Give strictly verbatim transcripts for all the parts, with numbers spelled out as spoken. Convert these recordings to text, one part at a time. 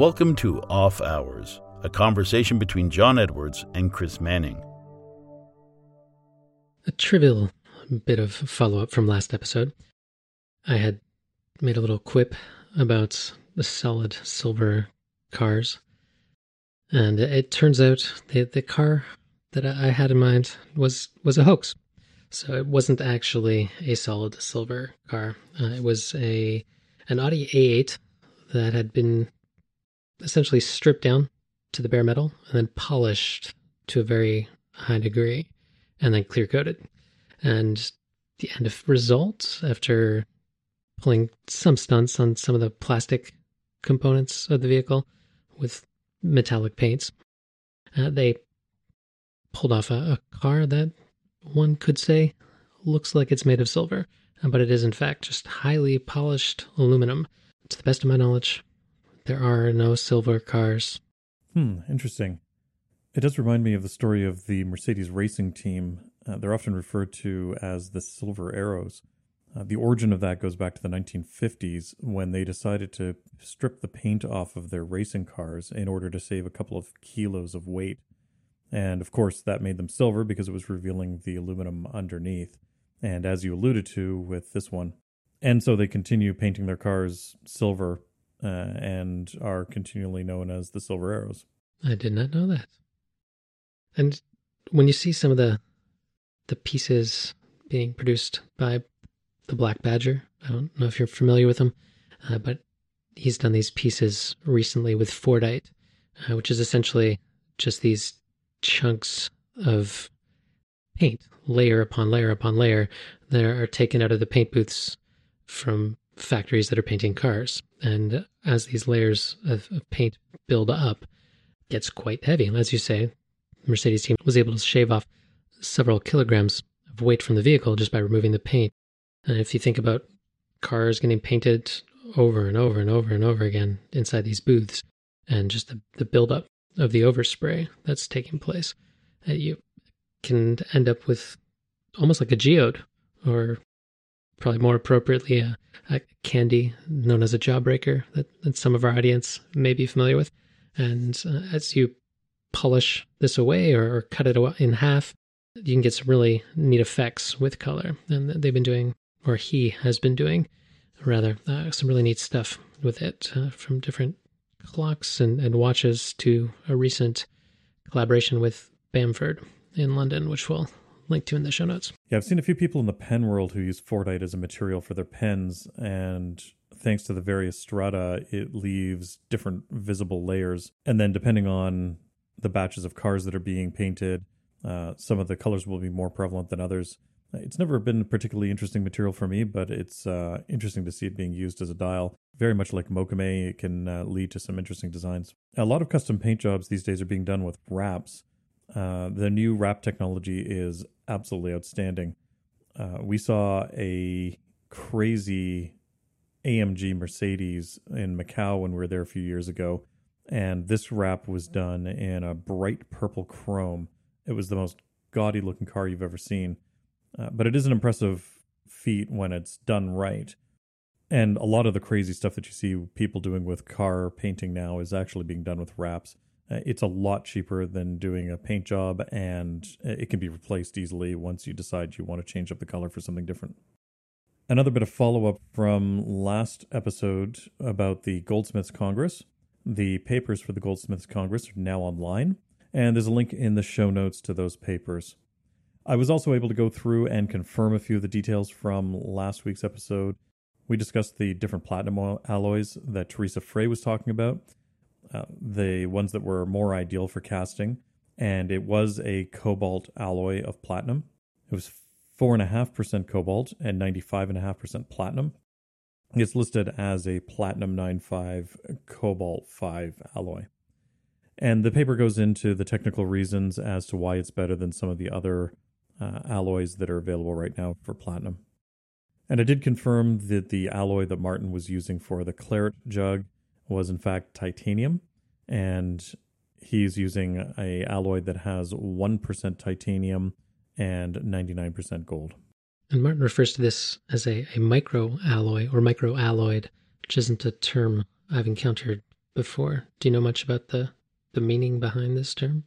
Welcome to Off Hours, a conversation between John Edwards and Chris Manning. A trivial bit of follow-up from last episode. I had made a little quip about the solid silver cars, and it turns out the the car that I had in mind was, was a hoax. So it wasn't actually a solid silver car. Uh, it was a an Audi A eight that had been essentially stripped down to the bare metal and then polished to a very high degree and then clear coated. And the end of result, after pulling some stunts on some of the plastic components of the vehicle with metallic paints, uh, they pulled off a, a car that one could say looks like it's made of silver, but it is in fact just highly polished aluminum. To the best of my knowledge, there are no silver cars. Hmm, interesting. It does remind me of the story of the Mercedes racing team. Uh, they're often referred to as the Silver Arrows. Uh, the origin of that goes back to the nineteen fifties when they decided to strip the paint off of their racing cars in order to save a couple of kilos of weight. And of course, that made them silver because it was revealing the aluminum underneath. And as you alluded to with this one. And so they continue painting their cars silver uh, and are continually known as the Silver Arrows. I did not know that. And when you see some of the the pieces being produced by the Black Badger, I don't know if you're familiar with him, uh, but he's done these pieces recently with Fordite, uh, which is essentially just these chunks of paint, layer upon layer upon layer, that are taken out of the paint booths from factories that are painting cars. And as these layers of paint build up, it gets quite heavy. And as you say, the Mercedes team was able to shave off several kilograms of weight from the vehicle just by removing the paint. And if you think about cars getting painted over and over and over and over again inside these booths, and just the, the buildup of the overspray that's taking place, you can end up with almost like a geode, or probably more appropriately a, a candy known as a jawbreaker that, that some of our audience may be familiar with. And uh, as you polish this away or, or cut it in half, you can get some really neat effects with color. And they've been doing, or he has been doing, rather, uh, some really neat stuff with it, uh, from different clocks and, and watches to a recent collaboration with Bamford in London, which we'll link to in the show notes. Yeah, I've seen a few people in the pen world who use Fordite as a material for their pens, and thanks to the various strata, it leaves different visible layers. And then depending on the batches of cars that are being painted, uh, some of the colors will be more prevalent than others. It's never been a particularly interesting material for me, but it's uh, interesting to see it being used as a dial. Very much like Mokume, it can uh, lead to some interesting designs. A lot of custom paint jobs these days are being done with wraps. Uh, the new wrap technology is absolutely outstanding. Uh, we saw a crazy A M G Mercedes in Macau when we were there a few years ago, and this wrap was done in a bright purple chrome. It was the most gaudy-looking car you've ever seen. Uh, but it is an impressive feat when it's done right. And a lot of the crazy stuff that you see people doing with car painting now is actually being done with wraps. Uh, it's a lot cheaper than doing a paint job, and it can be replaced easily once you decide you want to change up the color for something different. Another bit of follow-up from last episode about the Goldsmiths' Congress. The papers for the Goldsmiths' Congress are now online, and there's a link in the show notes to those papers. I was also able to go through and confirm a few of the details from last week's episode. We discussed the different platinum alloys that Teresa Frey was talking about, uh, the ones that were more ideal for casting, and it was a cobalt alloy of platinum. It was four point five percent cobalt and ninety-five point five percent platinum. It's listed as a platinum nine five cobalt five alloy. And the paper goes into the technical reasons as to why it's better than some of the other Uh, alloys that are available right now for platinum. And I did confirm that the alloy that Martin was using for the Claret jug was in fact titanium, and he's using a alloy that has one percent titanium and ninety-nine percent gold. And Martin refers to this as a, a micro alloy or micro alloyed, which isn't a term I've encountered before. Do you know much about the, the meaning behind this term?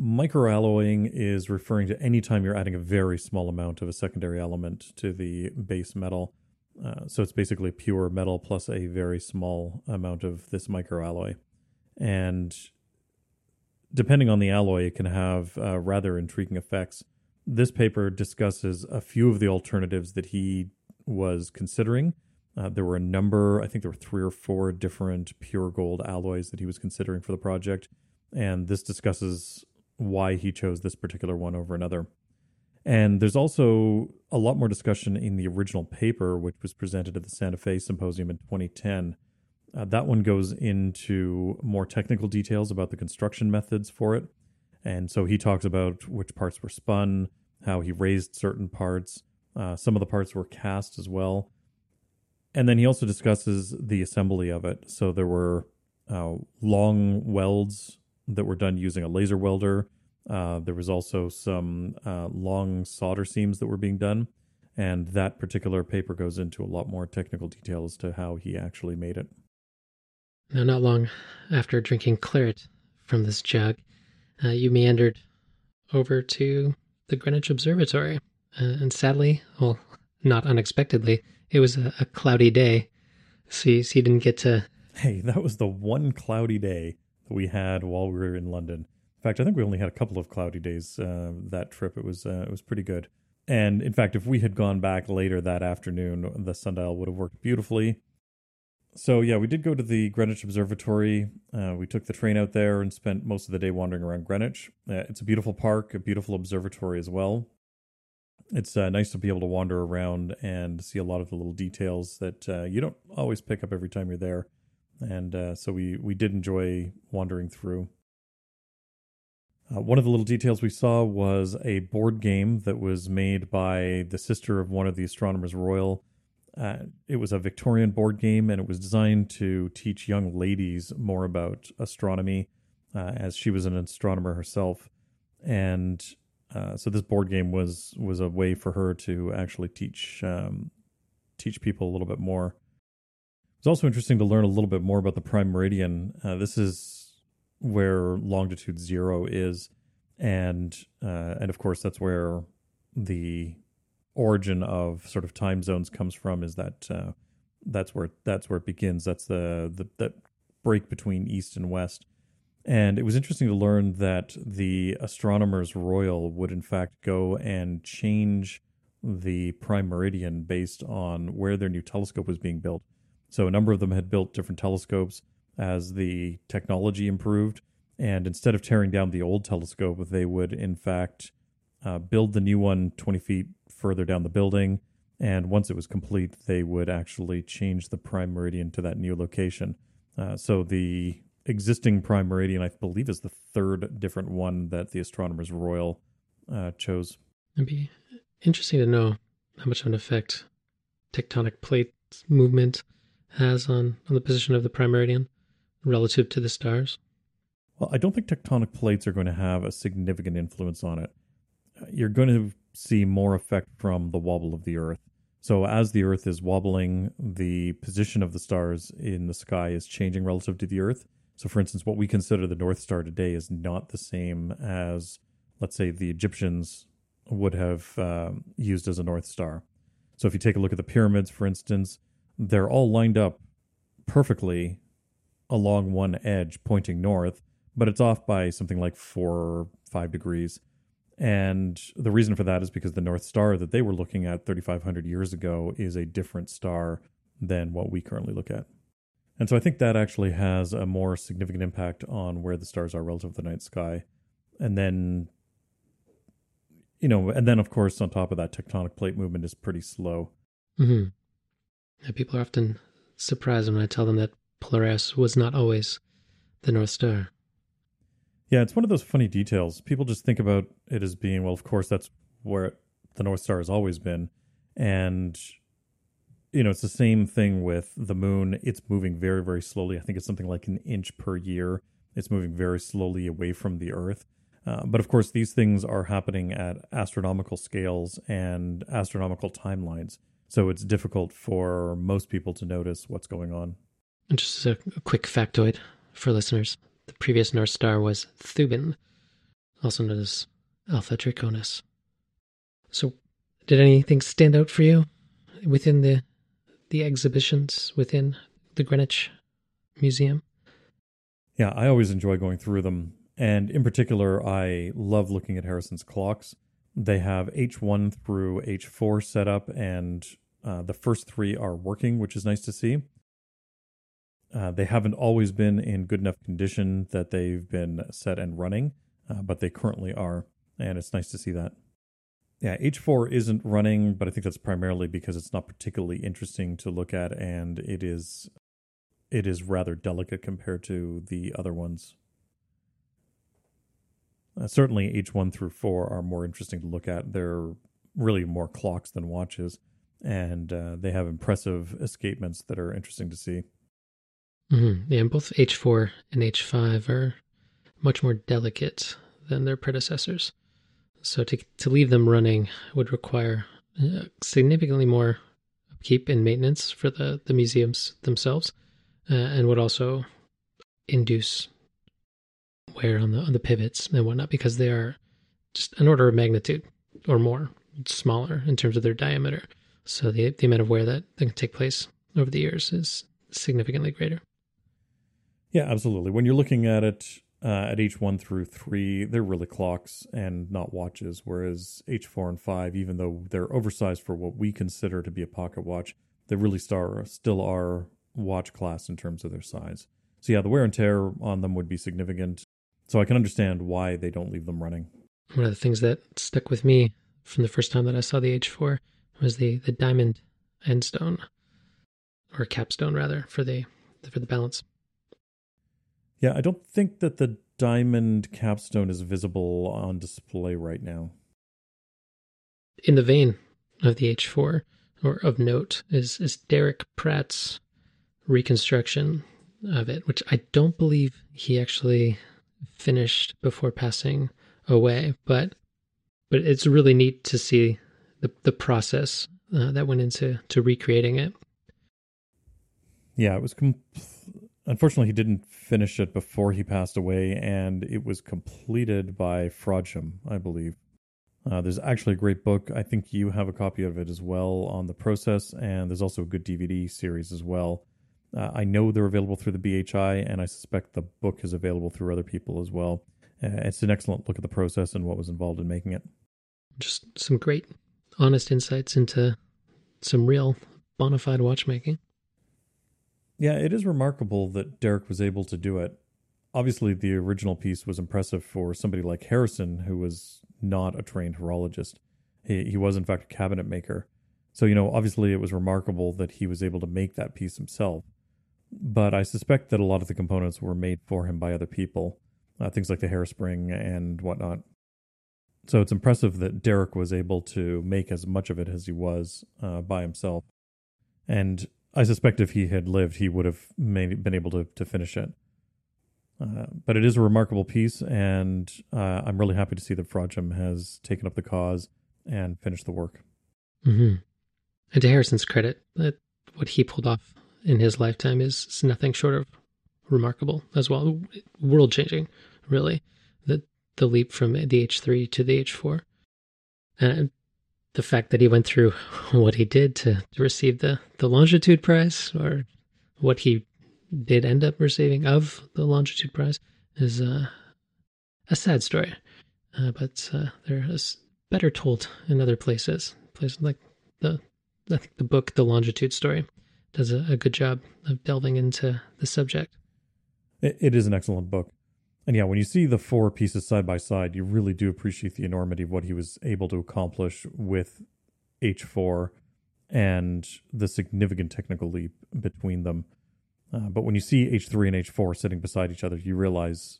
Microalloying is referring to any time you're adding a very small amount of a secondary element to the base metal. Uh, so it's basically pure metal plus a very small amount of this microalloy. And depending on the alloy, it can have uh, rather intriguing effects. This paper discusses a few of the alternatives that he was considering. Uh, there were a number, I think there were three or four different pure gold alloys that he was considering for the project. And this discusses why he chose this particular one over another. And there's also a lot more discussion in the original paper, which was presented at the Santa Fe Symposium in twenty ten. Uh, that one goes into more technical details about the construction methods for it. And so he talks about which parts were spun, how he raised certain parts. Uh, some of the parts were cast as well. And then he also discusses the assembly of it. So there were uh, long welds that were done using a laser welder. Uh, there was also some uh, long solder seams that were being done. And that particular paper goes into a lot more technical detail as to how he actually made it. Now, not long after drinking claret from this jug, uh, you meandered over to the Greenwich Observatory. Uh, and sadly, well, not unexpectedly, it was a, a cloudy day. So you, so you didn't get to... Hey, that was the one cloudy day that we had while we were in London. In fact, I think we only had a couple of cloudy days uh, that trip. It was uh, it was pretty good. And in fact, if we had gone back later that afternoon, the sundial would have worked beautifully. So yeah, we did go to the Greenwich Observatory. Uh, we took the train out there and spent most of the day wandering around Greenwich. Uh, it's a beautiful park, a beautiful observatory as well. It's uh, nice to be able to wander around and see a lot of the little details that uh, you don't always pick up every time you're there. And uh, so we, we did enjoy wandering through. Uh, one of the little details we saw was a board game that was made by the sister of one of the Astronomers Royal. Uh, it was a Victorian board game, and it was designed to teach young ladies more about astronomy, uh, as she was an astronomer herself. And uh, so this board game was was a way for her to actually teach um, teach people a little bit more. It's also interesting to learn a little bit more about the Prime Meridian. Uh, this is where longitude zero is, and uh, and of course that's where the origin of sort of time zones comes from. Is that uh, that's where that's where it begins. That's the, the that break between east and west. And it was interesting to learn that the Astronomers Royal would in fact go and change the Prime Meridian based on where their new telescope was being built. So a number of them had built different telescopes as the technology improved, and instead of tearing down the old telescope, they would in fact uh, build the new one twenty feet further down the building, and once it was complete, they would actually change the Prime Meridian to that new location. Uh, so the existing Prime Meridian, I believe, is the third different one that the Astronomers Royal uh, chose. It'd be interesting to know how much of an effect tectonic plate movement has on, on the position of the Prime Meridian relative to the stars? Well, I don't think tectonic plates are going to have a significant influence on it. You're going to see more effect from the wobble of the Earth. So as the Earth is wobbling, the position of the stars in the sky is changing relative to the Earth. So for instance, what we consider the North Star today is not the same as, let's say, the Egyptians would have um, used as a North Star. So if you take a look at the pyramids, for instance, they're all lined up perfectly along one edge pointing north, but it's off by something like four or five degrees. And the reason for that is because the North Star that they were looking at thirty-five hundred years ago is a different star than what we currently look at. And so I think that actually has a more significant impact on where the stars are relative to the night sky. And then, you know, and then of course, on top of that, tectonic plate movement is pretty slow. Mm-hmm. Now, people are often surprised when I tell them that Polaris was not always the North Star. Yeah, it's one of those funny details. People just think about it as being, well, of course, that's where the North Star has always been. And, you know, it's the same thing with the moon. It's moving very, very slowly. I think it's something like an inch per year. It's moving very slowly away from the Earth. Uh, but, of course, these things are happening at astronomical scales and astronomical timelines. So it's difficult for most people to notice what's going on. And just a quick factoid for listeners. The previous North Star was Thuban, also known as Alpha Draconis. So did anything stand out for you within the the exhibitions within the Greenwich Museum? Yeah, I always enjoy going through them. And in particular, I love looking at Harrison's clocks. They have H one through H four set up, and uh, the first three are working, which is nice to see. Uh, they haven't always been in good enough condition that they've been set and running, uh, but they currently are, and it's nice to see that. Yeah, H four isn't running, but I think that's primarily because it's not particularly interesting to look at, and it is it is rather delicate compared to the other ones. Uh, certainly H one through four are more interesting to look at. They're really more clocks than watches, and uh, they have impressive escapements that are interesting to see. Mm-hmm. Yeah, and both H four and H five are much more delicate than their predecessors. So to to leave them running would require uh, significantly more upkeep and maintenance for the, the museums themselves, uh, and would also induce wear on the on the pivots and whatnot, because they are just an order of magnitude or more smaller in terms of their diameter. So the the amount of wear that, that can take place over the years is significantly greater. Yeah, absolutely. When you're looking at it, Uh, at H one through three, they're really clocks and not watches, whereas H four and five, even though they're oversized for what we consider to be a pocket watch, they really star, still are watch class in terms of their size. So yeah, the wear and tear on them would be significant. So I can understand why they don't leave them running. One of the things that stuck with me from the first time that I saw the H four was the, the diamond endstone, or capstone rather, for the for the balance. Yeah, I don't think that the diamond capstone is visible on display right now. In the vein of the H four, or of note, is, is Derek Pratt's reconstruction of it, which I don't believe he actually finished before passing away, but but it's really neat to see the, the process uh, that went into to recreating it. Yeah, it was completely... Unfortunately, he didn't finish it before he passed away, and it was completed by Frodsham, I believe. Uh, there's actually a great book. I think you have a copy of it as well on the process, and there's also a good D V D series as well. Uh, I know they're available through the B H I, and I suspect the book is available through other people as well. Uh, it's an excellent look at the process and what was involved in making it. Just some great, honest insights into some real bona fide watchmaking. Yeah, it is remarkable that Derek was able to do it. Obviously, the original piece was impressive for somebody like Harrison, who was not a trained horologist. He he was, in fact, a cabinet maker. So, you know, obviously it was remarkable that he was able to make that piece himself. But I suspect that a lot of the components were made for him by other people, uh, things like the hairspring and whatnot. So it's impressive that Derek was able to make as much of it as he was uh, by himself. And I suspect if he had lived, he would have made, been able to, to finish it. Uh, but it is a remarkable piece, and uh, I'm really happy to see that Frodsham has taken up the cause and finished the work. Mm-hmm. And to Harrison's credit, that what he pulled off in his lifetime is, is nothing short of remarkable as well. World-changing, really, the, the leap from the H three to the H four. And the fact that he went through what he did to, to receive the, the Longitude Prize, or what he did end up receiving of the Longitude Prize, is uh, a sad story. Uh, but uh, they're better told in other places. Places like the I think the book The Longitude Story does a, a good job of delving into the subject. It, it is an excellent book. And yeah, when you see the four pieces side by side, you really do appreciate the enormity of what he was able to accomplish with H four and the significant technical leap between them. Uh, but when you see H three and H four sitting beside each other, you realize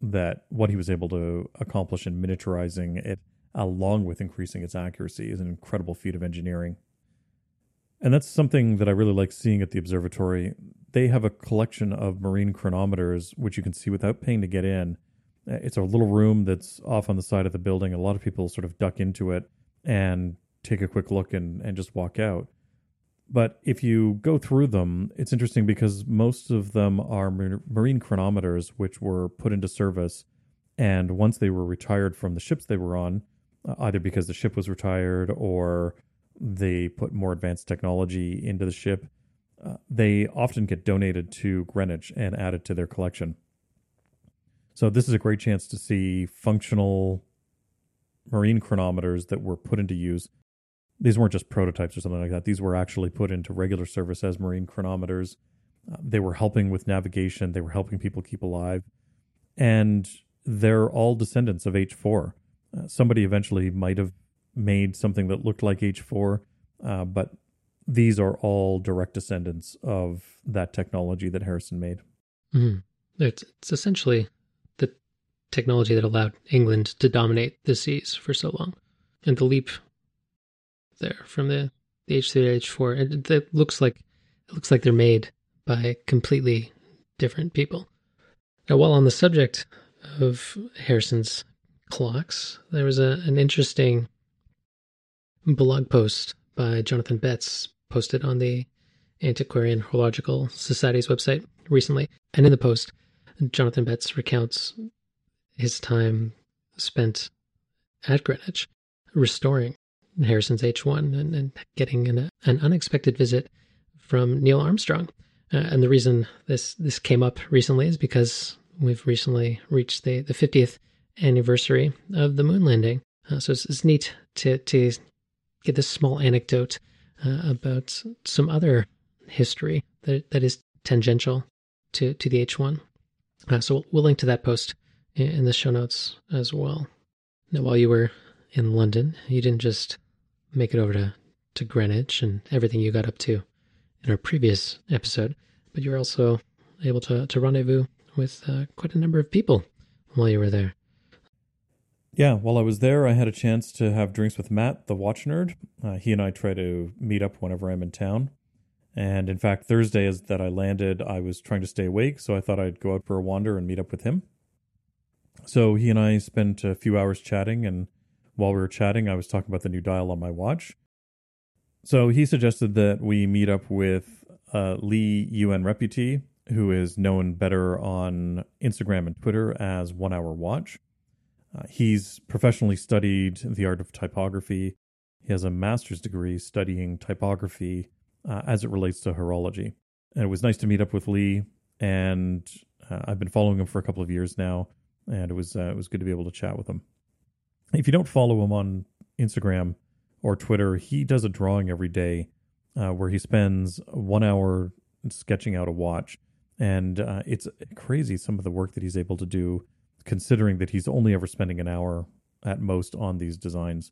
that what he was able to accomplish in miniaturizing it, along with increasing its accuracy, is an incredible feat of engineering. And that's something that I really like seeing at the observatory. They have a collection of marine chronometers, which you can see without paying to get in. It's a little room that's off on the side of the building. A lot of people sort of duck into it and take a quick look and, and just walk out. But if you go through them, it's interesting because most of them are marine chronometers, which were put into service. And once they were retired from the ships they were on, either because the ship was retired or they put more advanced technology into the ship, uh, they often get donated to Greenwich and added to their collection. So this is a great chance to see functional marine chronometers that were put into use. These weren't just prototypes or something like that. These were actually put into regular service as marine chronometers. Uh, they were helping with navigation. They were helping people keep alive. And they're all descendants of H four. Uh, somebody eventually might have made something that looked like H four, uh, but these are all direct descendants of that technology that Harrison made. Mm-hmm. It's, it's essentially the technology that allowed England to dominate the seas for so long. And the leap there from the, the H three to H four, and it looks like it looks like they're made by completely different people. Now, while on the subject of Harrison's clocks, there was a, an interesting blog post by Jonathan Betts posted on the Antiquarian Horological Society's website recently. And in the post, Jonathan Betts recounts his time spent at Greenwich restoring Harrison's H one and, and getting an, an unexpected visit from Neil Armstrong. Uh, and the reason this, this came up recently is because we've recently reached the, the fiftieth anniversary of the moon landing. Uh, so it's, it's neat to, to get this small anecdote uh, about some other history that that is tangential to, to the H one. Uh, so we'll, we'll link to that post in, in the show notes as well. Now, while you were in London, you didn't just make it over to, to Greenwich and everything you got up to in our previous episode, but you were also able to, to rendezvous with uh, quite a number of people while you were there. Yeah, while I was there, I had a chance to have drinks with Matt, the watch nerd. Uh, he and I try to meet up whenever I'm in town. And in fact, Thursday is that I landed, I was trying to stay awake, so I thought I'd go out for a wander and meet up with him. So he and I spent a few hours chatting, and while we were chatting, I was talking about the new dial on my watch. So he suggested that we meet up with uh, Lee U N Reputee, who is known better on Instagram and Twitter as One Hour Watch. Uh, he's professionally studied the art of typography. He has a master's degree studying typography uh, as it relates to horology. And it was nice to meet up with Lee, and uh, I've been following him for a couple of years now, and it was uh, it was good to be able to chat with him. If you don't follow him on Instagram or Twitter, he does a drawing every day uh, where he spends one hour sketching out a watch. And uh, it's crazy some of the work that he's able to do, considering that he's only ever spending an hour at most on these designs.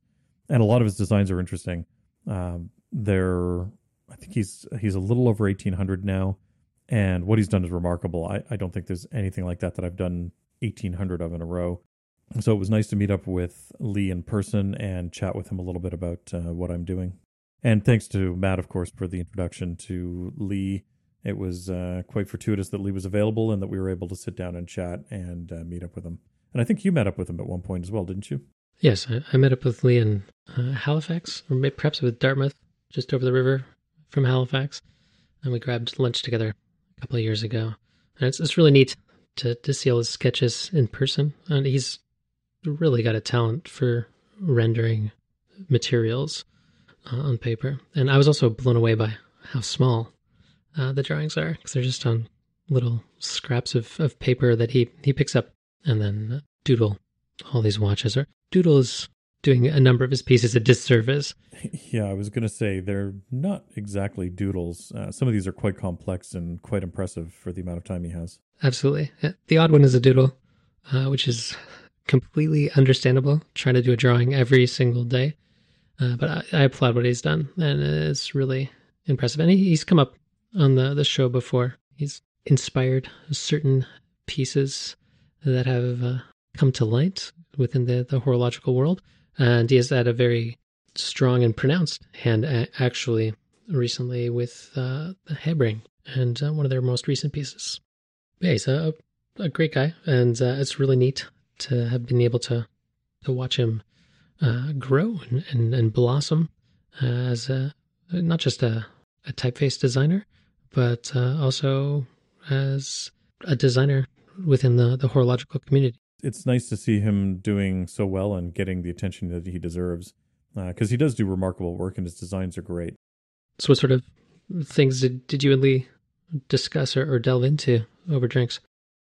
And a lot of his designs are interesting. Um, they're, I think he's he's a little over eighteen hundred now. And what he's done is remarkable. I, I don't think there's anything like that that I've done eighteen hundred of in a row. So it was nice to meet up with Lee in person and chat with him a little bit about uh, what I'm doing. And thanks to Matt, of course, for the introduction to Lee. It was uh, quite fortuitous that Lee was available and that we were able to sit down and chat and uh, meet up with him. And I think you met up with him at one point as well, didn't you? Yes, I, I met up with Lee in uh, Halifax, or maybe perhaps with Dartmouth, just over the river from Halifax. And we grabbed lunch together a couple of years ago. And it's, it's really neat to, to see all his sketches in person. And he's really got a talent for rendering materials uh, on paper. And I was also blown away by how small uh, the drawings are, because they're just on little scraps of, of paper that he, he picks up and then doodle all these watches. Or Doodle is doing a number of his pieces a disservice. Yeah, I was going to say they're not exactly doodles. Uh, some of these are quite complex and quite impressive for the amount of time he has. Absolutely. The odd one is a doodle, uh, which is completely understandable, trying to do a drawing every single day. Uh, but I, I applaud what he's done, and it's really impressive. And he, he's come up on the, the show before. He's inspired certain pieces that have uh, come to light within the, the horological world. And he has had a very strong and pronounced hand, uh, actually, recently with uh, the Hebring and uh, one of their most recent pieces. Yeah, he's a, a great guy, and uh, it's really neat to have been able to, to watch him uh, grow and, and, and blossom as a, not just a a typeface designer, but uh, also as a designer within the, the horological community. It's nice to see him doing so well and getting the attention that he deserves, because uh, he does do remarkable work and his designs are great. So what sort of things did, did you and Lee discuss or, or delve into over drinks?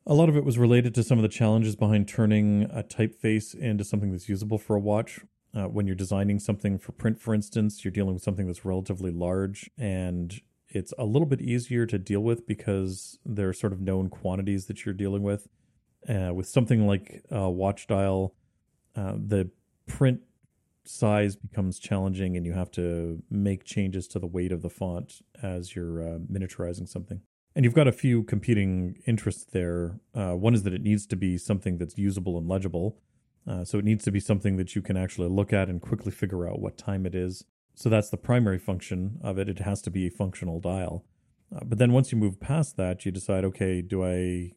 A lot of it was related to some of the challenges behind turning a typeface into something that's usable for a watch. Uh, when you're designing something for print, for instance, you're dealing with something that's relatively large, and it's a little bit easier to deal with because there are sort of known quantities that you're dealing with. Uh, with something like uh, watch dial, uh, the print size becomes challenging, and you have to make changes to the weight of the font as you're uh, miniaturizing something. And you've got a few competing interests there. Uh, one is that it needs to be something that's usable and legible. Uh, so it needs to be something that you can actually look at and quickly figure out what time it is. So that's the primary function of it. It has to be a functional dial. Uh, but then once you move past that, you decide, okay, do I...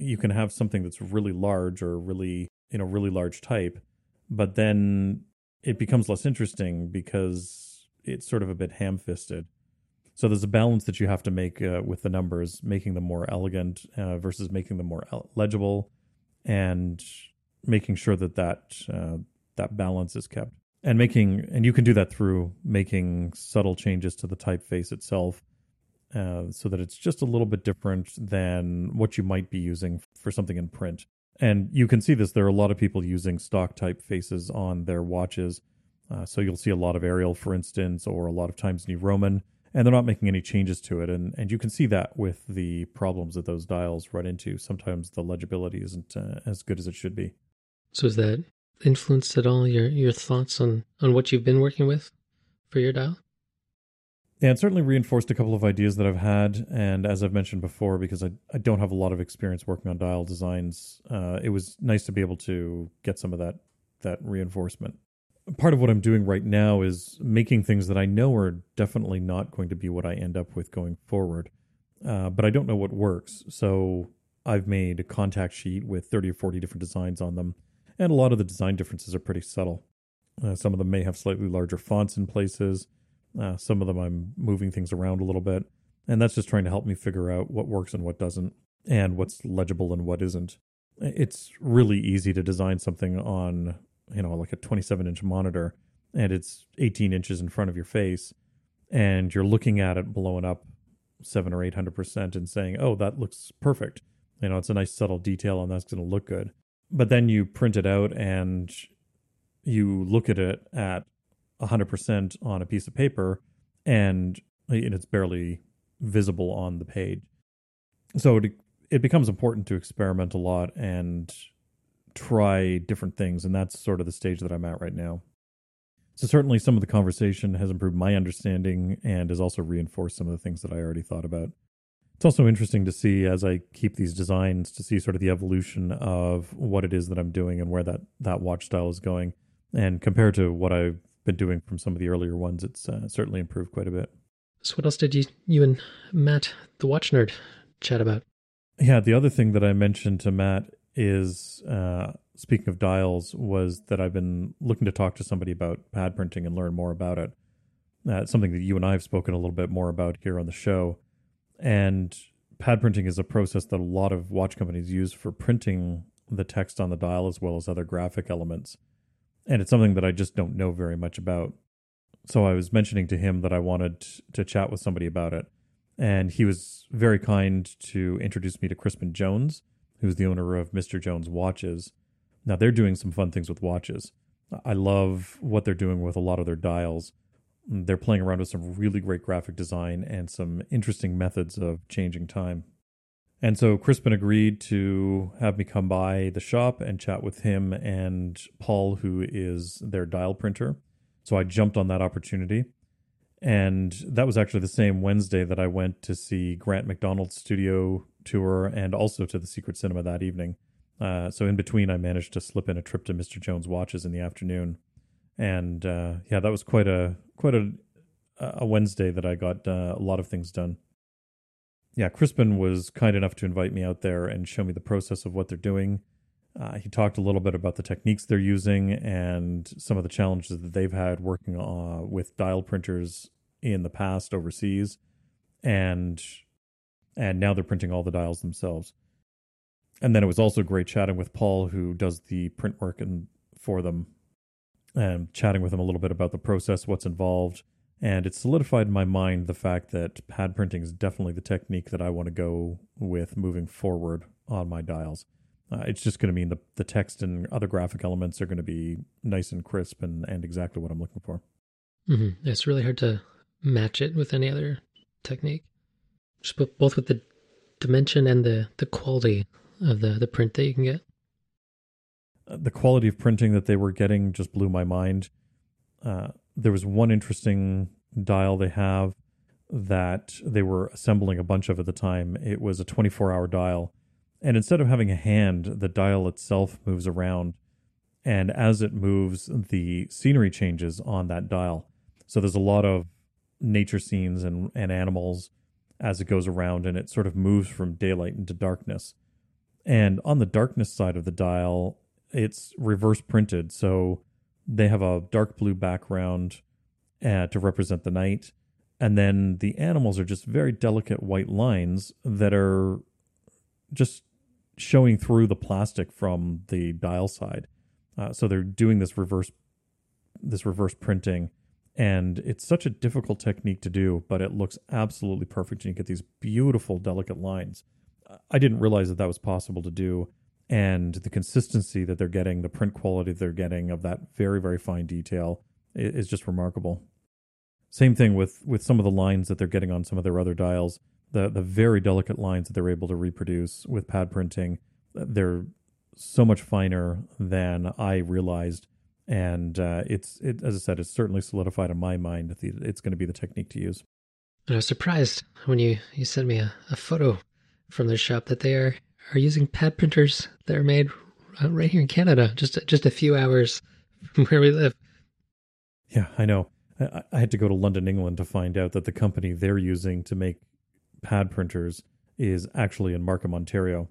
You can have something that's really large or really, you know, really large type, but then it becomes less interesting because it's sort of a bit ham-fisted. So there's a balance that you have to make uh, with the numbers, making them more elegant uh, versus making them more legible, and making sure that that, uh, that balance is kept. And making and you can do that through making subtle changes to the typeface itself uh, so that it's just a little bit different than what you might be using for something in print. And you can see this. There are a lot of people using stock typefaces on their watches. Uh, so you'll see a lot of Arial, for instance, or a lot of Times New Roman. And they're not making any changes to it. And, and you can see that with the problems that those dials run into. Sometimes the legibility isn't uh, as good as it should be. So has that influenced at all your, your thoughts on, on what you've been working with for your dial? Yeah, it certainly reinforced a couple of ideas that I've had. And as I've mentioned before, because I, I don't have a lot of experience working on dial designs, uh, it was nice to be able to get some of that that reinforcement. Part of what I'm doing right now is making things that I know are definitely not going to be what I end up with going forward, uh, but I don't know what works. So I've made a contact sheet with thirty or forty different designs on them, and a lot of the design differences are pretty subtle. Uh, some of them may have slightly larger fonts in places. Uh, some of them I'm moving things around a little bit, and that's just trying to help me figure out what works and what doesn't, and what's legible and what isn't. It's really easy to design something on, you know, like a twenty-seven inch monitor, and it's eighteen inches in front of your face, and you're looking at it blowing up seven or eight hundred percent and saying, oh, that looks perfect. You know, it's a nice subtle detail and that's going to look good. But then you print it out and you look at it at a hundred percent on a piece of paper, and it's barely visible on the page. So it, it becomes important to experiment a lot and try different things, and that's sort of the stage that I'm at right now. So certainly some of the conversation has improved my understanding and has also reinforced some of the things that I already thought about. It's also interesting to see, as I keep these designs, to see sort of the evolution of what it is that I'm doing and where that, that watch style is going. And compared to what I've been doing from some of the earlier ones, it's uh, certainly improved quite a bit. So what else did you, you and Matt, the watch nerd, chat about? Yeah, the other thing that I mentioned to Matt is, uh, speaking of dials, was that I've been looking to talk to somebody about pad printing and learn more about it. Uh, it's something that you and I have spoken a little bit more about here on the show. And pad printing is a process that a lot of watch companies use for printing the text on the dial as well as other graphic elements. And it's something that I just don't know very much about. So I was mentioning to him that I wanted to chat with somebody about it. And he was very kind to introduce me to Chris Jones, who's the owner of Mister Jones Watches. Now, they're doing some fun things with watches. I love what they're doing with a lot of their dials. They're playing around with some really great graphic design and some interesting methods of changing time. And so Crispin agreed to have me come by the shop and chat with him and Paul, who is their dial printer. So I jumped on that opportunity. And that was actually the same Wednesday that I went to see Grant McDonald's studio tour and also to the Secret Cinema that evening. Uh, so in between, I managed to slip in a trip to Mister Jones Watches in the afternoon. And uh, yeah, that was quite a quite a, a Wednesday that I got uh, a lot of things done. Yeah, Crispin was kind enough to invite me out there and show me the process of what they're doing. Uh, he talked a little bit about the techniques they're using and some of the challenges that they've had working uh, with dial printers in the past overseas, and and now they're printing all the dials themselves. And then it was also great chatting with Paul, who does the print work and for them, and chatting with him a little bit about the process, what's involved. And it solidified in my mind the fact that pad printing is definitely the technique that I want to go with moving forward on my dials. Uh, it's just going to mean the, the text and other graphic elements are going to be nice and crisp and, and exactly what I'm looking for. Mm-hmm. It's really hard to match it with any other technique, just both with the dimension and the, the quality of the, the print that you can get. Uh, the quality of printing that they were getting just blew my mind. Uh, there was one interesting dial they have that they were assembling a bunch of at the time. It was a twenty-four hour dial. And instead of having a hand, the dial itself moves around. And as it moves, the scenery changes on that dial. So there's a lot of nature scenes and, and animals as it goes around, and it sort of moves from daylight into darkness. And on the darkness side of the dial, it's reverse printed. So they have a dark blue background uh, to represent the night. And then the animals are just very delicate white lines that are just showing through the plastic from the dial side. Uh, so they're doing this reverse this reverse printing, and it's such a difficult technique to do, but it looks absolutely perfect, and you get these beautiful, delicate lines. I didn't realize that that was possible to do, and the consistency that they're getting, the print quality they're getting of that very, very fine detail is just remarkable. Same thing with, with some of the lines that they're getting on some of their other dials. The the very delicate lines that they're able to reproduce with pad printing, they're so much finer than I realized. And uh, it's it as I said, it's certainly solidified in my mind that the, it's going to be the technique to use. And I was surprised when you, you sent me a, a photo from their shop that they are, are using pad printers that are made right here in Canada, just, just a few hours from where we live. Yeah, I know. I, I had to go to London, England to find out that the company they're using to make pad printers is actually in Markham, Ontario.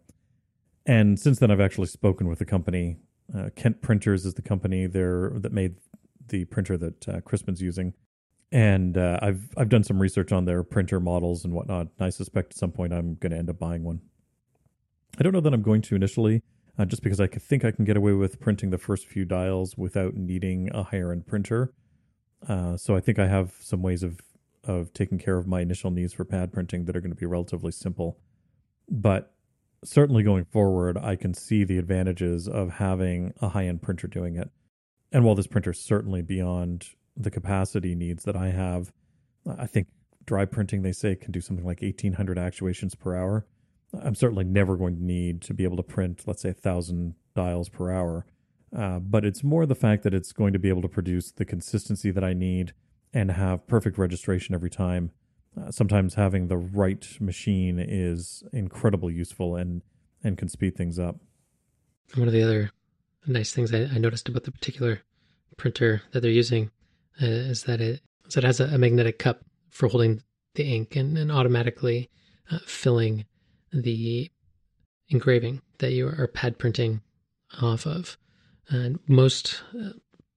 And since then, I've actually spoken with the company. Uh, Kent Printers is the company there that made the printer that uh, Crispin's using. And uh, I've I've done some research on their printer models and whatnot. And I suspect at some point I'm going to end up buying one. I don't know that I'm going to initially, uh, just because I think I can get away with printing the first few dials without needing a higher-end printer. Uh, so I think I have some ways of of taking care of my initial needs for pad printing that are going to be relatively simple. But certainly going forward, I can see the advantages of having a high-end printer doing it. And while this printer is certainly beyond the capacity needs that I have, I think dry printing, they say, can do something like eighteen hundred actuations per hour. I'm certainly never going to need to be able to print, let's say, one thousand dials per hour. Uh, but it's more the fact that it's going to be able to produce the consistency that I need and have perfect registration every time. Uh, sometimes having the right machine is incredibly useful and, and can speed things up. One of the other nice things I, I noticed about the particular printer that they're using uh, is that it, so it has a, a magnetic cup for holding the ink and, and automatically uh, filling the engraving that you are pad printing off of. And most uh,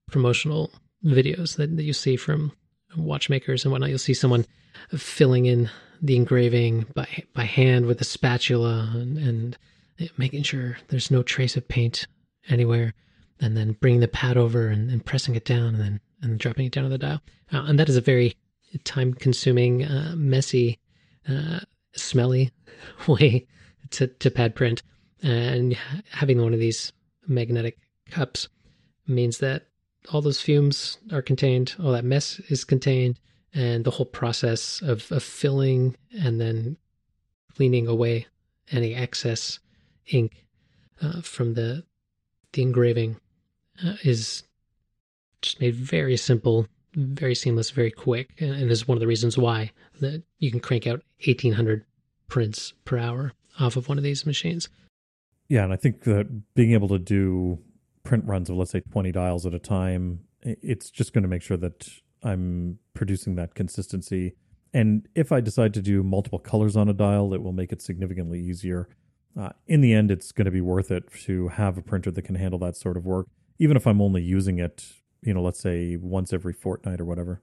promotional videos that, that you see from watchmakers and whatnot, you'll see someone filling in the engraving by by hand with a spatula and, and making sure there's no trace of paint anywhere, and then bringing the pad over and, and pressing it down and then and dropping it down on the dial. Uh, and that is a very time-consuming, uh, messy, uh, smelly way to, to pad print. And having one of these magnetic cups means that all those fumes are contained, all that mess is contained, and the whole process of, of filling and then cleaning away any excess ink uh, from the the engraving uh, is just made very simple, very seamless, very quick, and, and is one of the reasons why that you can crank out eighteen hundred prints per hour off of one of these machines. Yeah, and I think that being able to do print runs of, let's say, twenty dials at a time, it's just going to make sure that I'm producing that consistency. And if I decide to do multiple colors on a dial, it will make it significantly easier. Uh, in the end, it's going to be worth it to have a printer that can handle that sort of work, even if I'm only using it, you know, let's say once every fortnight or whatever.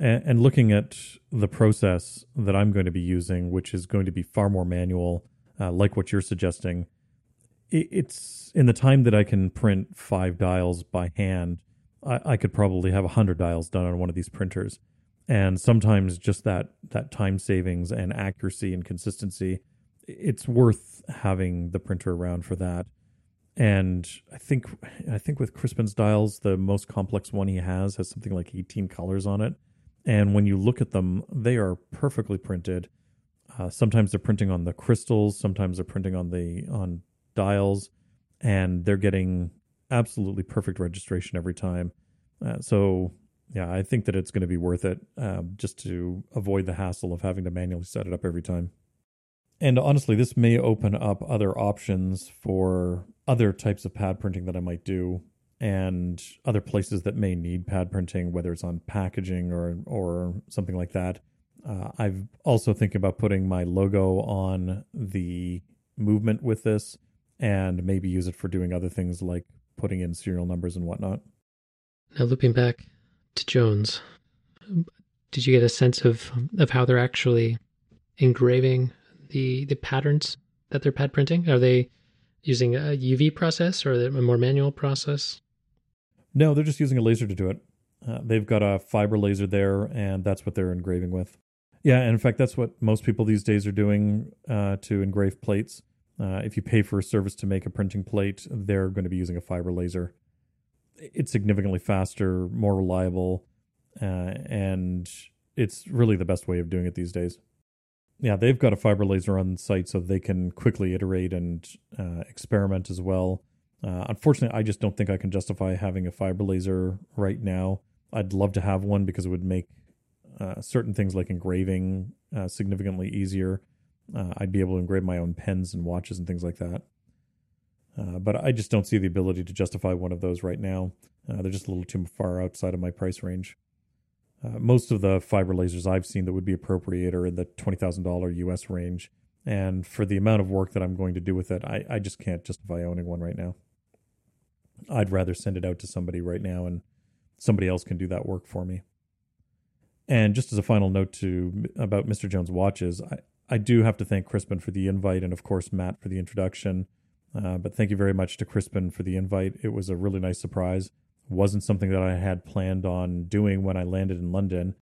and, and looking at the process that I'm going to be using, which is going to be far more manual, uh, like what you're suggesting, it, it's in the time that I can print five dials by hand, I, I could probably have one hundred dials done on one of these printers. And sometimes just that that time savings and accuracy and consistency, it's worth having the printer around for that. And I think I think with Crispin's dials, the most complex one he has has something like eighteen colors on it. And when you look at them, they are perfectly printed. Uh, sometimes they're printing on the crystals, sometimes they're printing on the on dials, and they're getting absolutely perfect registration every time. Uh, so. Yeah, I think that it's going to be worth it um, just to avoid the hassle of having to manually set it up every time. And honestly, this may open up other options for other types of pad printing that I might do and other places that may need pad printing, whether it's on packaging or or something like that. Uh, I've also thinking about putting my logo on the movement with this and maybe use it for doing other things like putting in serial numbers and whatnot. Now looping back to Jones, did you get a sense of of how they're actually engraving the the patterns that they're pad printing? Are they using a U V process or a more manual process? No, they're just using a laser to do it. Uh, they've got a fiber laser there, and that's what they're engraving with. Yeah, and in fact, that's what most people these days are doing uh, to engrave plates. Uh, if you pay for a service to make a printing plate, they're going to be using a fiber laser. It's significantly faster, more reliable, uh, and it's really the best way of doing it these days. Yeah, they've got a fiber laser on site so they can quickly iterate and uh, experiment as well. Uh, unfortunately, I just don't think I can justify having a fiber laser right now. I'd love to have one because it would make uh, certain things like engraving uh, significantly easier. Uh, I'd be able to engrave my own pens and watches and things like that. Uh, but I just don't see the ability to justify one of those right now. Uh, they're just a little too far outside of my price range. Uh, most of the fiber lasers I've seen that would be appropriate are in the twenty thousand dollars U S range. And for the amount of work that I'm going to do with it, I, I just can't justify owning one right now. I'd rather send it out to somebody right now and somebody else can do that work for me. And just as a final note to about Mister Jones Watches, I, I do have to thank Crispin for the invite and, of course, Matt for the introduction. Uh, but thank you very much to Crispin for the invite. It was a really nice surprise. Wasn't something that I had planned on doing when I landed in London.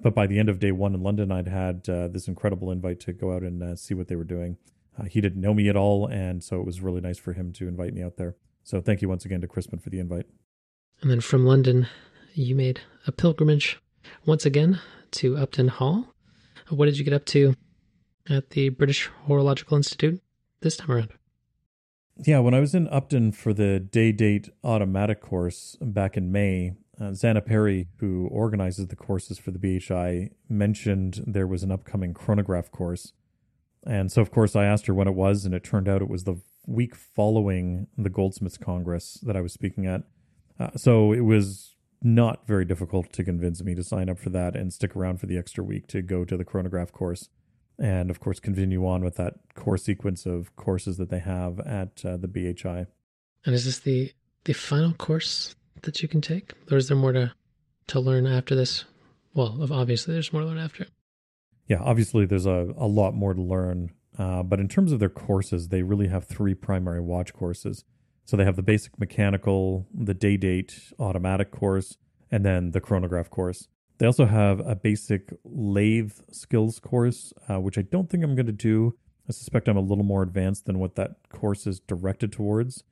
But by the end of day one in London, I'd had uh, this incredible invite to go out and uh, see what they were doing. Uh, he didn't know me at all, and so it was really nice for him to invite me out there. So thank you once again to Crispin for the invite. And then from London, you made a pilgrimage once again to Upton Hall. What did you get up to at the British Horological Institute this time around? Yeah, when I was in Upton for the day-date automatic course back in May, uh, Zana Perry, who organizes the courses for the B H I, mentioned there was an upcoming chronograph course. And so, of course, I asked her when it was, and it turned out it was the week following the Goldsmiths' Congress that I was speaking at. Uh, so it was not very difficult to convince me to sign up for that and stick around for the extra week to go to the chronograph course. And, of course, continue on with that core sequence of courses that they have at uh, the B H I. And is this the, the final course that you can take? Or is there more to, to learn after this? Well, obviously, there's more to learn after. Yeah, obviously, there's a, a lot more to learn. Uh, but in terms of their courses, they really have three primary watch courses. So they have the basic mechanical, the day-date automatic course, and then the chronograph course. They also have a basic lathe skills course, uh, which I don't think I'm going to do. I suspect I'm a little more advanced than what that course is directed towards.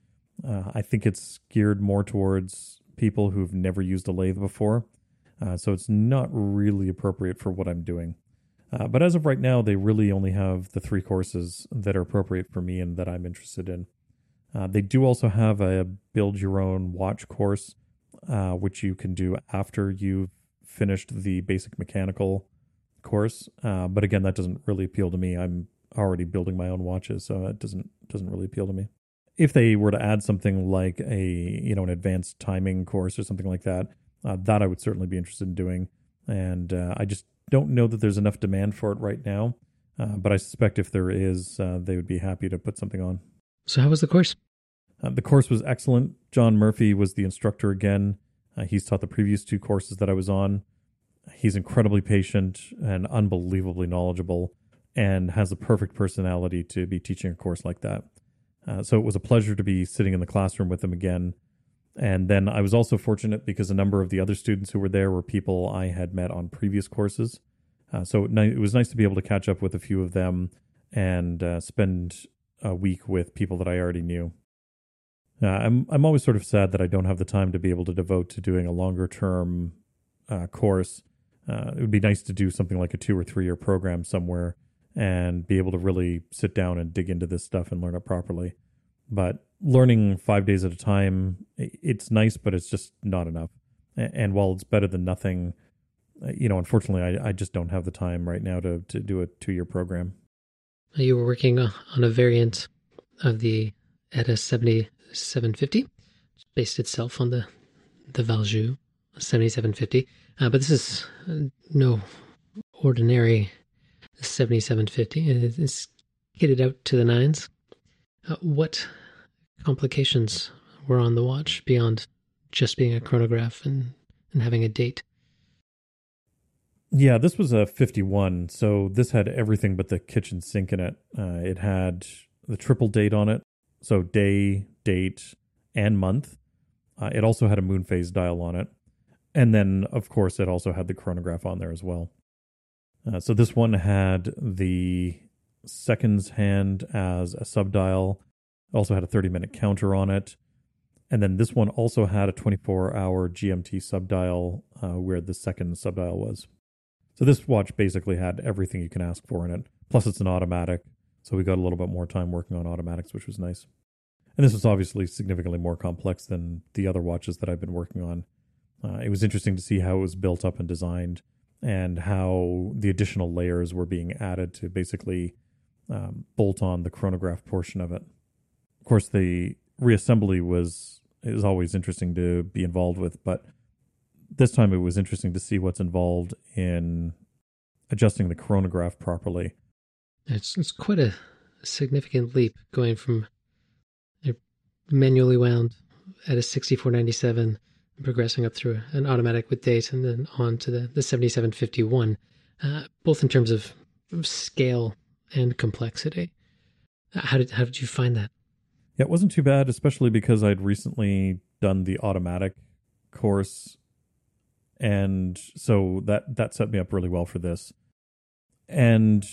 Uh, I think it's geared more towards people who've never used a lathe before. Uh, so it's not really appropriate for what I'm doing. Uh, but as of right now, they really only have the three courses that are appropriate for me and that I'm interested in. Uh, they do also have a build your own watch course, uh, which you can do after you've finished the basic mechanical course, uh, but again, that doesn't really appeal to me. I'm already building my own watches, so it doesn't doesn't really appeal to me. If they were to add something like a you know an advanced timing course or something like that, uh, that I would certainly be interested in doing. And uh, I just don't know that there's enough demand for it right now. Uh, but I suspect if there is, uh, they would be happy to put something on. So, how was the course? Uh, the course was excellent. John Murphy was the instructor again. Uh, he's taught the previous two courses that I was on. He's incredibly patient and unbelievably knowledgeable and has the perfect personality to be teaching a course like that. Uh, so it was a pleasure to be sitting in the classroom with him again. And then I was also fortunate because a number of the other students who were there were people I had met on previous courses. Uh, so it, it was nice to be able to catch up with a few of them and uh, spend a week with people that I already knew. Uh, I'm I'm always sort of sad that I don't have the time to be able to devote to doing a longer term uh, course. Uh, it would be nice to do something like a two or three year program somewhere and be able to really sit down and dig into this stuff and learn it properly. But learning five days at a time, it's nice, but it's just not enough. And while it's better than nothing, you know, unfortunately, I, I just don't have the time right now to, to do a two-year program. You were working on a variant of the E T A seventy-seven fifty, based itself on the, the Valjoux seventy-seven fifty. Uh, but this is no ordinary seventy-seven fifty. It's kitted out to the nines. Uh, what complications were on the watch beyond just being a chronograph and, and having a date? Yeah, this was a fifty-one, so this had everything but the kitchen sink in it. Uh, it had the triple date on it, so day, date, and month. Uh, it also had a moon phase dial on it. And then, of course, it also had the chronograph on there as well. Uh, so this one had the seconds hand as a subdial. It also had a thirty-minute counter on it. And then this one also had a twenty-four hour G M T subdial uh, where the second subdial was. So this watch basically had everything you can ask for in it. Plus it's an automatic, so we got a little bit more time working on automatics, which was nice. And this was obviously significantly more complex than the other watches that I've been working on. Uh, it was interesting to see how it was built up and designed and how the additional layers were being added to basically um, bolt on the chronograph portion of it. Of course, the reassembly was is always interesting to be involved with, but this time it was interesting to see what's involved in adjusting the chronograph properly. It's, it's quite a significant leap going from manually wound at a sixty-four ninety-seven, progressing up through an automatic with date and then on to the, the seventy-seven fifty-one, uh, both in terms of scale and complexity. How did, how did you find that? Yeah, it wasn't too bad, especially because I'd recently done the automatic course. And so that, that set me up really well for this. And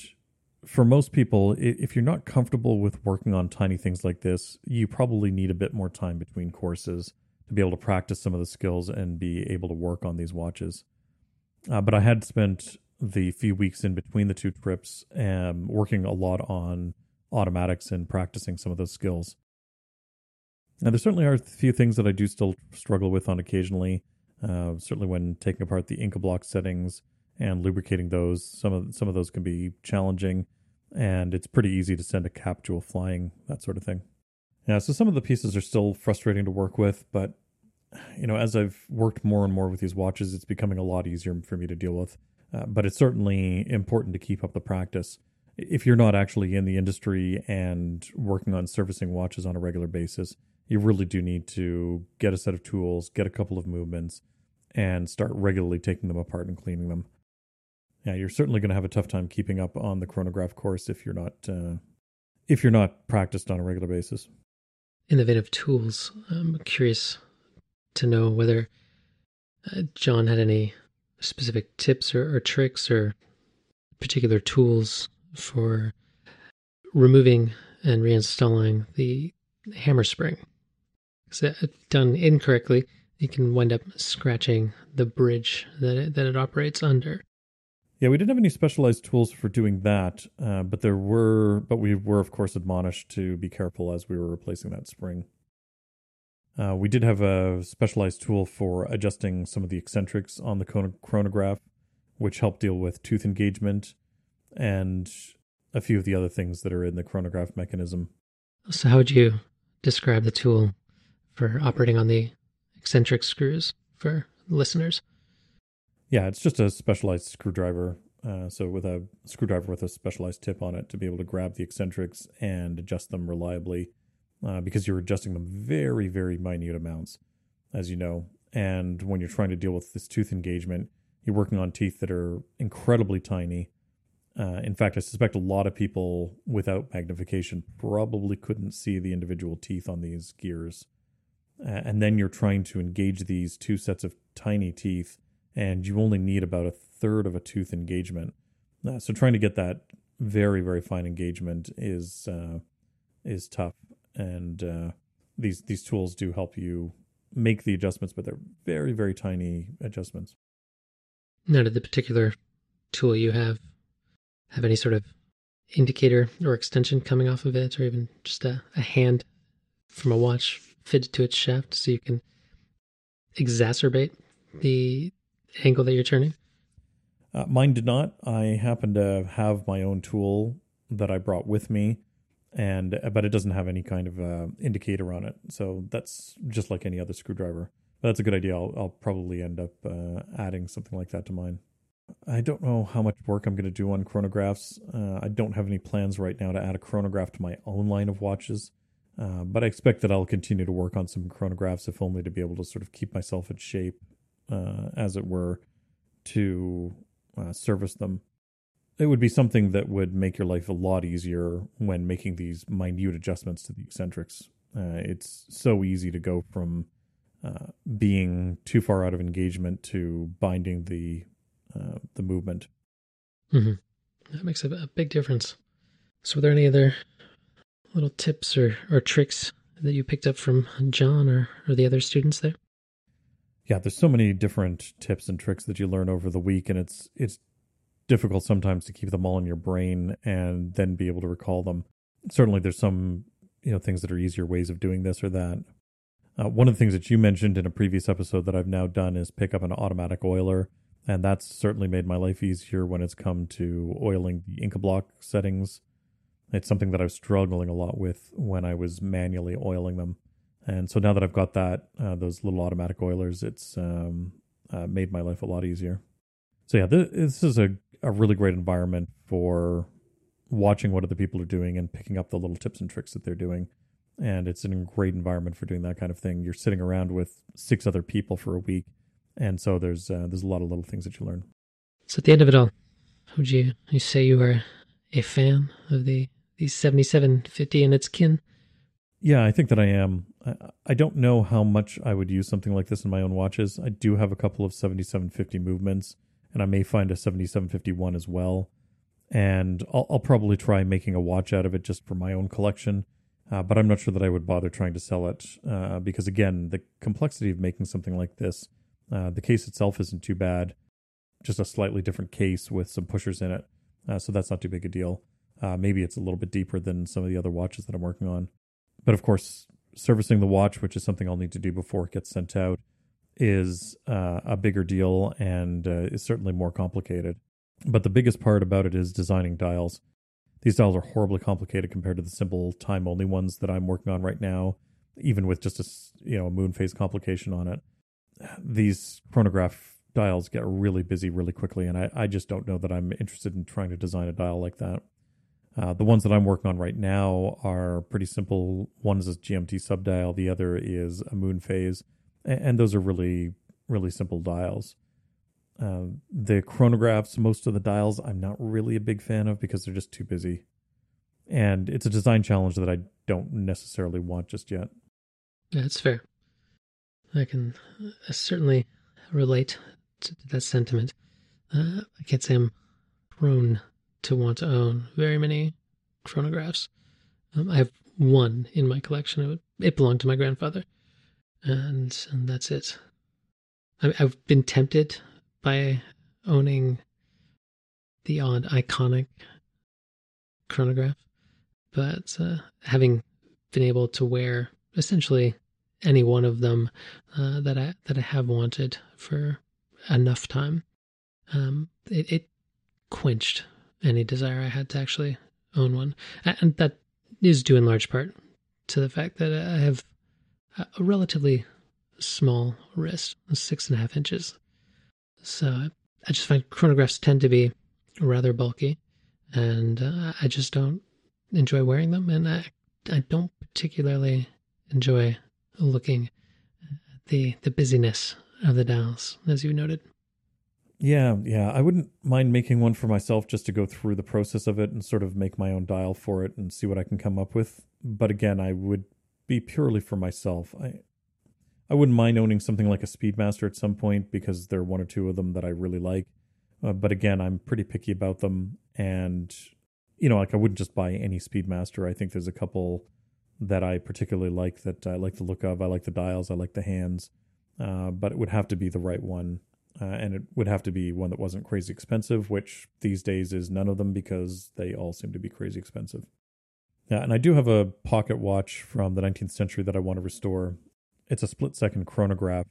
for most people, if you're not comfortable with working on tiny things like this, you probably need a bit more time between courses to be able to practice some of the skills and be able to work on these watches. Uh, but I had spent the few weeks in between the two trips um, working a lot on automatics and practicing some of those skills. Now, there certainly are a few things that I do still struggle with on occasionally. Uh, certainly when taking apart the Inca Block settings and lubricating those, some of some of those can be challenging, and it's pretty easy to send a capsule flying, that sort of thing. Yeah, so some of the pieces are still frustrating to work with, but you know, as I've worked more and more with these watches, it's becoming a lot easier for me to deal with. Uh, but it's certainly important to keep up the practice. If you're not actually in the industry and working on servicing watches on a regular basis, you really do need to get a set of tools, get a couple of movements, and start regularly taking them apart and cleaning them. Now, you're certainly going to have a tough time keeping up on the chronograph course if you're not uh, if you're not practiced on a regular basis. In the vein of tools, I'm curious to know whether uh, John had any specific tips or, or tricks or particular tools for removing and reinstalling the hammer spring. Because done incorrectly, you can wind up scratching the bridge that it, that it operates under. Yeah, we didn't have any specialized tools for doing that, uh, but there were. But we were, of course, admonished to be careful as we were replacing that spring. Uh, we did have a specialized tool for adjusting some of the eccentrics on the chronograph, which helped deal with tooth engagement and a few of the other things that are in the chronograph mechanism. So how would you describe the tool for operating on the eccentric screws for listeners? Yeah, it's just a specialized screwdriver. Uh, so with a screwdriver with a specialized tip on it to be able to grab the eccentrics and adjust them reliably uh, because you're adjusting them very, very minute amounts, as you know. And when you're trying to deal with this tooth engagement, You're working on teeth that are incredibly tiny. Uh, in fact, I suspect a lot of people without magnification probably couldn't see the individual teeth on these gears. Uh, and then you're trying to engage these two sets of tiny teeth, and you only need about a third of a tooth engagement. Uh, so trying to get that very, very fine engagement is uh, is tough. And uh, these these tools do help you make the adjustments, but they're very, very tiny adjustments. Now, did the particular tool you have have any sort of indicator or extension coming off of it, or even just a, a hand from a watch fitted to its shaft so you can exacerbate the angle that you're turning? Uh, mine did not. I happen to have my own tool that I brought with me, and but it doesn't have any kind of uh, indicator on it. So that's just like any other screwdriver. But that's a good idea. I'll, I'll probably end up uh, adding something like that to mine. I don't know how much work I'm going to do on chronographs. Uh, I don't have any plans right now to add a chronograph to my own line of watches. Uh, but I expect that I'll continue to work on some chronographs, if only to be able to sort of keep myself in shape, uh, as it were, to uh, service them. It would be something that would make your life a lot easier when making these minute adjustments to the eccentrics. Uh, it's so easy to go from uh, being too far out of engagement to binding the uh, the movement. Mm-hmm. That makes a, a big difference. So were there any other little tips or, or tricks that you picked up from John or, or the other students there? Yeah, there's so many different tips and tricks that you learn over the week, and it's it's difficult sometimes to keep them all in your brain and then be able to recall them. Certainly there's some, you know, things that are easier ways of doing this or that. Uh, one of the things that you mentioned in a previous episode that I've now done is pick up an automatic oiler, and that's certainly made my life easier when it's come to oiling the Inca Block settings. It's something that I was struggling a lot with when I was manually oiling them. And so now that I've got that, uh, those little automatic oilers, it's um, uh, made my life a lot easier. So yeah, th- this is a a really great environment for watching what other people are doing and picking up the little tips and tricks that they're doing. And it's a great environment for doing that kind of thing. You're sitting around with six other people for a week. And so there's uh, there's a lot of little things that you learn. So at the end of it all, would you, you say you are a fan of the, the seventy-seven fifty and its kin? Yeah, I think that I am. I, I don't know how much I would use something like this in my own watches. I do have a couple of seventy-seven fifty movements. And I may find a seventy-seven fifty-one as well. And I'll, I'll probably try making a watch out of it just for my own collection. Uh, but I'm not sure that I would bother trying to sell it. Uh, because again, the complexity of making something like this, uh, the case itself isn't too bad. Just a slightly different case with some pushers in it. Uh, so that's not too big a deal. Uh, maybe it's a little bit deeper than some of the other watches that I'm working on. But of course, servicing the watch, which is something I'll need to do before it gets sent out, is uh, a bigger deal and uh, is certainly more complicated. But the biggest part about it is designing dials. These dials are horribly complicated compared to the simple time-only ones that I'm working on right now, even with just a, you know, a moon phase complication on it. These chronograph dials get really busy really quickly, and I, I just don't know that I'm interested in trying to design a dial like that. Uh, the ones that I'm working on right now are pretty simple. One is a G M T subdial, the other is a moon phase. And those are really, really simple dials. Uh, the chronographs, most of the dials, I'm not really a big fan of because they're just too busy. And it's a design challenge that I don't necessarily want just yet. That's fair. I can uh, certainly relate to that sentiment. Uh, I can't say I'm prone to want to own very many chronographs. Um, I have one in my collection. It, it belonged to my grandfather. And, and that's it. I, I've been tempted by owning the odd iconic chronograph, but uh, having been able to wear essentially any one of them uh, that I that I have wanted for enough time, um, it, it quenched any desire I had to actually own one, and that is due in large part to the fact that I have a relatively small wrist, six and a half inches. So I just find chronographs tend to be rather bulky, and uh, I just don't enjoy wearing them, and I, I don't particularly enjoy looking at the, the busyness of the dials, as you noted. Yeah, yeah. I wouldn't mind making one for myself just to go through the process of it and sort of make my own dial for it and see what I can come up with. But again, I would be purely for myself. I I wouldn't mind owning something like a Speedmaster at some point because there are one or two of them that I really like. Uh, but again, I'm pretty picky about them. And, you know, like I wouldn't just buy any Speedmaster. I think there's a couple that I particularly like that I like the look of. I like the dials. I like the hands. Uh, but it would have to be the right one. Uh, and it would have to be one that wasn't crazy expensive, which these days is none of them because they all seem to be crazy expensive. Yeah, and I do have a pocket watch from the nineteenth century that I want to restore. It's a split-second chronograph,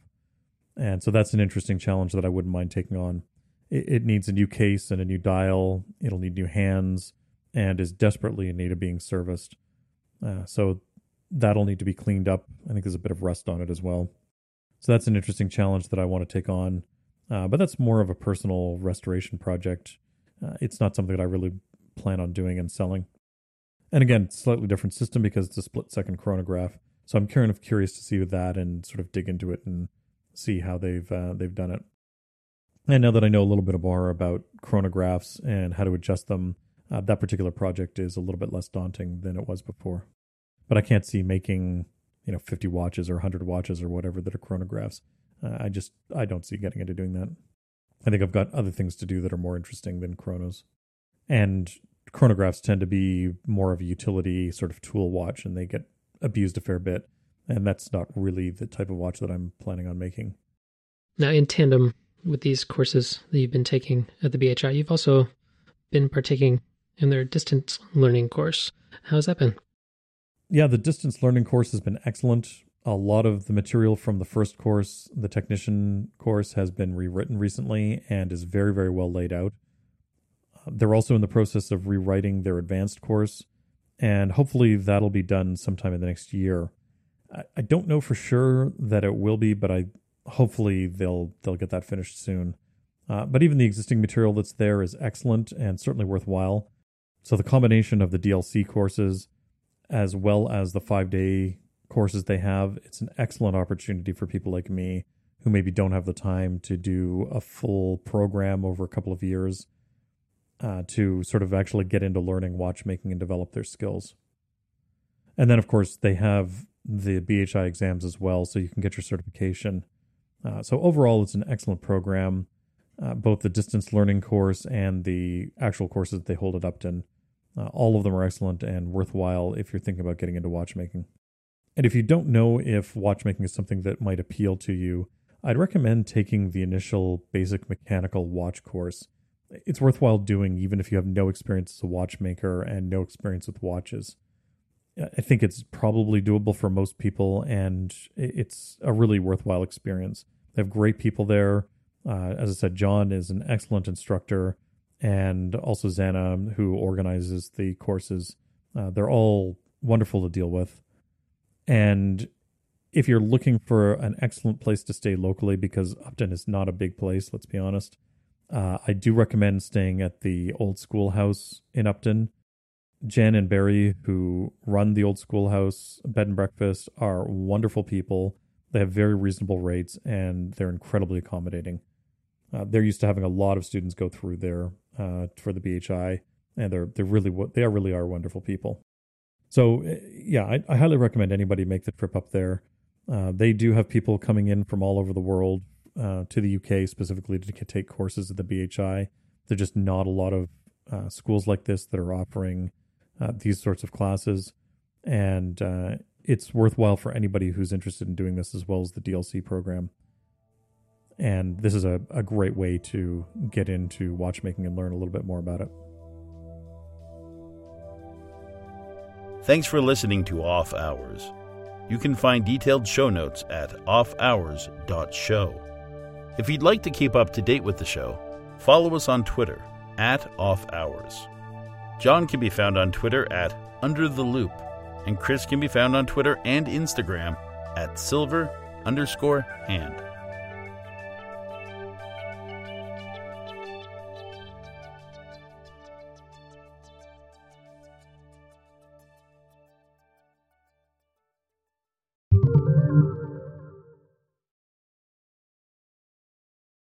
and so that's an interesting challenge that I wouldn't mind taking on. It, it needs a new case and a new dial. It'll need new hands and is desperately in need of being serviced. Uh, so that'll need to be cleaned up. I think there's a bit of rust on it as well. So that's an interesting challenge that I want to take on. Uh, but that's more of a personal restoration project. Uh, it's not something that I really plan on doing and selling. And again, slightly different system because it's a split-second chronograph. So I'm kind of curious to see that and sort of dig into it and see how they've uh, they've done it. And now that I know a little bit more about chronographs and how to adjust them, uh, that particular project is a little bit less daunting than it was before. But I can't see making, you know, fifty watches or one hundred watches or whatever that are chronographs. Uh, I just, I don't see getting into doing that. I think I've got other things to do that are more interesting than chronos. And chronographs tend to be more of a utility sort of tool watch, and they get abused a fair bit. And that's not really the type of watch that I'm planning on making. Now, in tandem with these courses that you've been taking at the B H I, you've also been partaking in their distance learning course. How's that been? Yeah, the distance learning course has been excellent. A lot of the material from the first course, the technician course, has been rewritten recently and is very, very well laid out. They're also in the process of rewriting their advanced course, and hopefully that'll be done sometime in the next year. I don't know for sure that it will be, but I hopefully they'll they'll get that finished soon. Uh, but even the existing material that's there is excellent and certainly worthwhile. So the combination of the D L C courses as well as the five-day courses they have, it's an excellent opportunity for people like me who maybe don't have the time to do a full program over a couple of years uh, to sort of actually get into learning watchmaking and develop their skills. And then, of course, they have the B H I exams as well, so you can get your certification. Uh, so overall, it's an excellent program, uh, both the distance learning course and the actual courses that they hold at Upton. Uh, all of them are excellent and worthwhile if you're thinking about getting into watchmaking. And if you don't know if watchmaking is something that might appeal to you, I'd recommend taking the initial basic mechanical watch course. It's worthwhile doing even if you have no experience as a watchmaker and no experience with watches. I think it's probably doable for most people, and it's a really worthwhile experience. They have great people there. Uh, as I said, John is an excellent instructor, and also Zana, who organizes the courses. Uh, they're all wonderful to deal with. And if you're looking for an excellent place to stay locally, because Upton is not a big place, let's be honest, uh, I do recommend staying at the Old Schoolhouse in Upton. Jen and Barry, who run the Old Schoolhouse Bed and Breakfast, are wonderful people. They have very reasonable rates, and they're incredibly accommodating. Uh, they're used to having a lot of students go through there uh, for the B H I, and they're they're really they are really are wonderful people. So, yeah, I, I highly recommend anybody make the trip up there. Uh, they do have people coming in from all over the world uh, to the U K specifically to take courses at the B H I. There are just not a lot of uh, schools like this that are offering uh, these sorts of classes. And uh, it's worthwhile for anybody who's interested in doing this as well as the D L C program. And this is a, a great way to get into watchmaking and learn a little bit more about it. Thanks for listening to Off Hours. You can find detailed show notes at off hours dot show. If you'd like to keep up to date with the show, follow us on Twitter at Off Hours. John can be found on Twitter at Under the Loop, and Chris can be found on Twitter and Instagram at Silver underscore Hand.